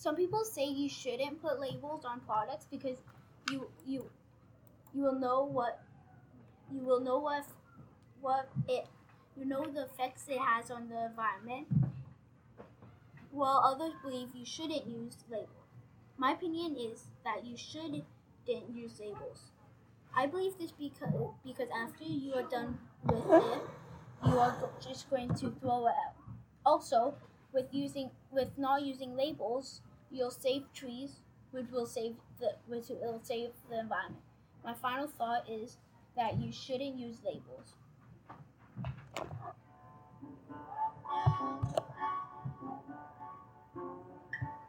Some people say you shouldn't put labels on products because you will know the effects it has on the environment, while others believe you shouldn't use labels. My opinion is that you shouldn't use labels. I believe this because after you are done with it, you are just going to throw it out. Also, with not using labels, you'll save trees, which will save the environment. My final thought is that you shouldn't use labels.